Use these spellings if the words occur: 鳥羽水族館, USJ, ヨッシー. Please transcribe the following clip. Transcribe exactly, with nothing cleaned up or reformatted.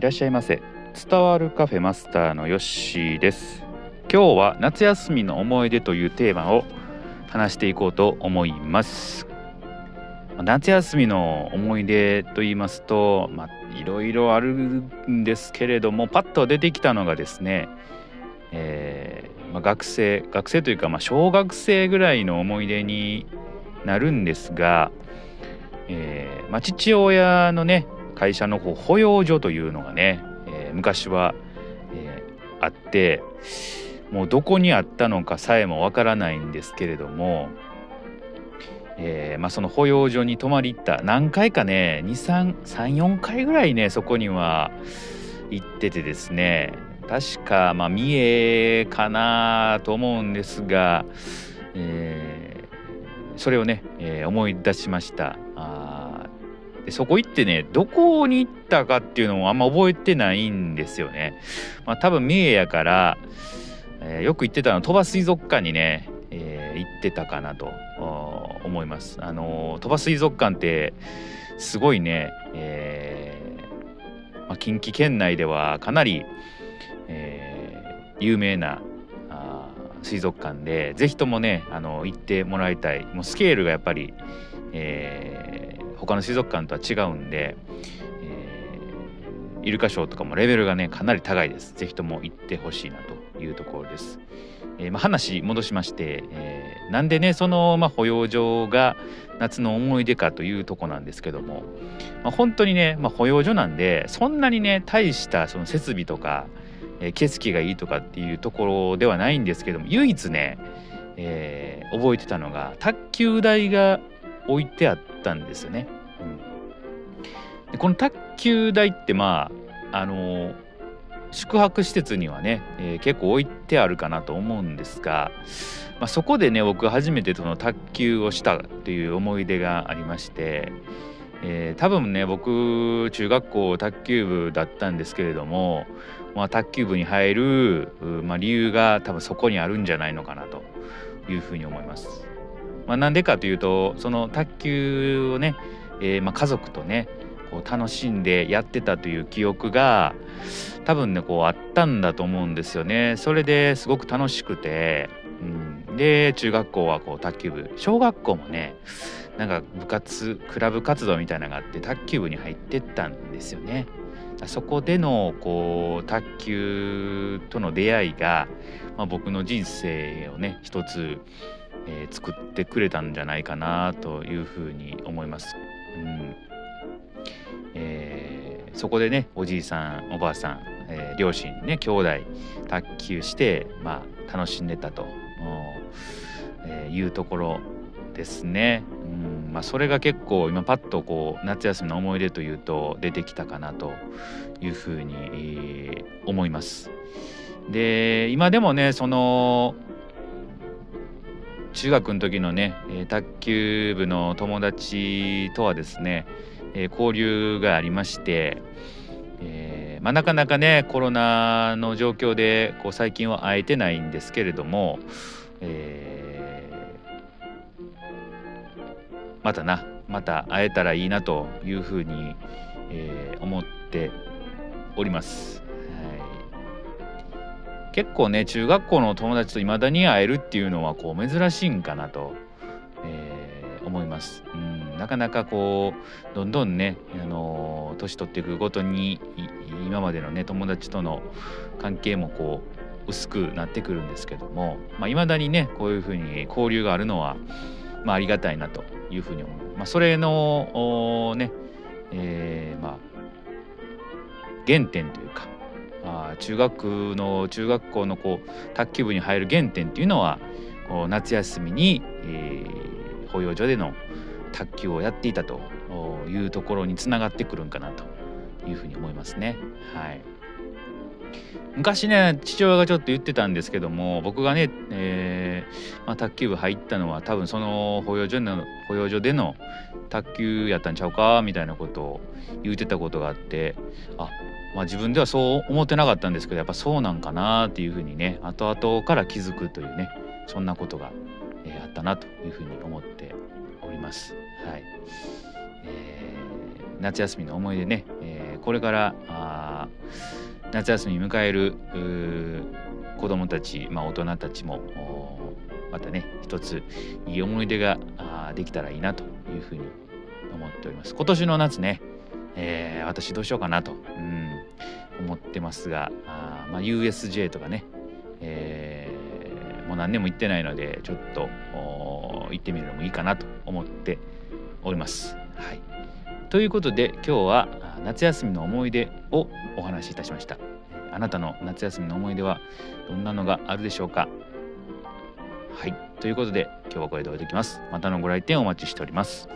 いらっしゃいませ。伝わるカフェマスターのヨッシーです。今日は夏休みの思い出というテーマを話していこうと思います。夏休みの思い出と言いますと、まあ、いろいろあるんですけれども、パッと出てきたのがですね、えーまあ、学生学生というか、まあ、小学生ぐらいの思い出になるんですが、えーまあ、父親のね会社のこう保養所というのがね、えー、昔は、えー、あって、もうどこにあったのかさえもわからないんですけれども、えーまあ、その保養所に泊まり行った、何回かねに、さん、よんかいぐらいねそこには行っててですね、確か、まあ、三重かなと思うんですが、えー、それをね、えー、思い出しました。あでそこ行ってね、どこに行ったかっていうのもあんま覚えてないんですよね。まあ、多分三重やから、えー、よく行ってたのは鳥羽水族館にね、えー、行ってたかなと思います。あのー、鳥羽水族館ってすごいね、えーまあ、近畿圏内ではかなりえー、有名な水族館で、ぜひともねあの行ってもらいたい。もうスケールがやっぱり、えー、他の水族館とは違うんで、えー、イルカショーとかもレベルがねかなり高いです。ぜひとも行ってほしいなというところです。えーまあ、話戻しまして、えー、なんでねその、まあ、保養所が夏の思い出かというとこなんですけども、まあ、本当にね、まあ、保養所なんでそんなにね大したその設備とか景色がいいとかっていうところではないんですけども、唯一ね、えー、覚えてたのが卓球台が置いてあったんですよね。うん、でこの卓球台ってまああのー、宿泊施設にはね、えー、結構置いてあるかなと思うんですが、まあ、そこでね僕初めてその卓球をしたっていう思い出がありまして、えー、多分ね僕中学校卓球部だったんですけれども、まあ、卓球部に入る、まあ、理由が多分そこにあるんじゃないのかなというふうに思います。まあ、なんでかというとその卓球をね、えーまあ、家族とねこう楽しんでやってたという記憶が多分ねこうあったんだと思うんですよね。それですごく楽しくて、うん、で中学校はこう卓球部、小学校もねなんか部活クラブ活動みたいなのがあって卓球部に入ってったんですよね。そこでのこう卓球との出会いが、まあ、僕の人生をね一つ、えー、作ってくれたんじゃないかなというふうに思います。うん、えー、そこでねおじいさんおばあさん、えー、両親ね兄弟卓球して、まあ、楽しんでたと、えー、いうところですね。うん、まあ、それが結構今パッとこう夏休みの思い出というと出てきたかなというふうに思います。で今でもねその中学の時のね卓球部の友達とはですね交流がありまして、えーまあ、なかなかねコロナの状況でこう最近は会えてないんですけれども、えーまたなまた会えたらいいなというふうに、えー、思っております。はい、結構ね中学校の友達といまだに会えるっていうのはこう珍しいんかなと、えー、思います。うん、なかなかこうどんどんね、あのー、年取っていくごとに今までのね友達との関係もこう薄くなってくるんですけども、まあ、いまだにねこういうふうに交流があるのは、まあ、ありがたいなというふうに思う。まあ、それのね、えー、まあ原点というか、まあ、中学の中学校のこう卓球部に入る原点っていうのはこう夏休みに、えー、保養所での卓球をやっていたというところにつながってくるんかなというふうに思いますね。はい、昔ね父親がちょっと言ってたんですけども、僕がね、えーまあ、卓球部入ったのは多分その保養所の保養所での卓球やったんちゃうかみたいなことを言ってたことがあって、あ、まあ、自分ではそう思ってなかったんですけどやっぱそうなんかなっていうふうにね後々から気づくというね、そんなことが、えー、あったなというふうに思っております。はい、えー、夏休みの思い出ね、えーこれからあ夏休み迎える子どもたち、まあ、大人たちもまたね一ついい思い出ができたらいいなというふうに思っております。今年の夏ね、えー、私どうしようかなと、うん、思ってますが、あ、まあ、ユーエスジェー とかね、えー、もう何年も行ってないのでちょっと行ってみるのもいいかなと思っております、はい、ということで今日は夏休みの思い出をお話しいたしました。あなたの夏休みの思い出はどんなのがあるでしょうか。はい、ということで今日はこれで終えておきます。またのご来店お待ちしております。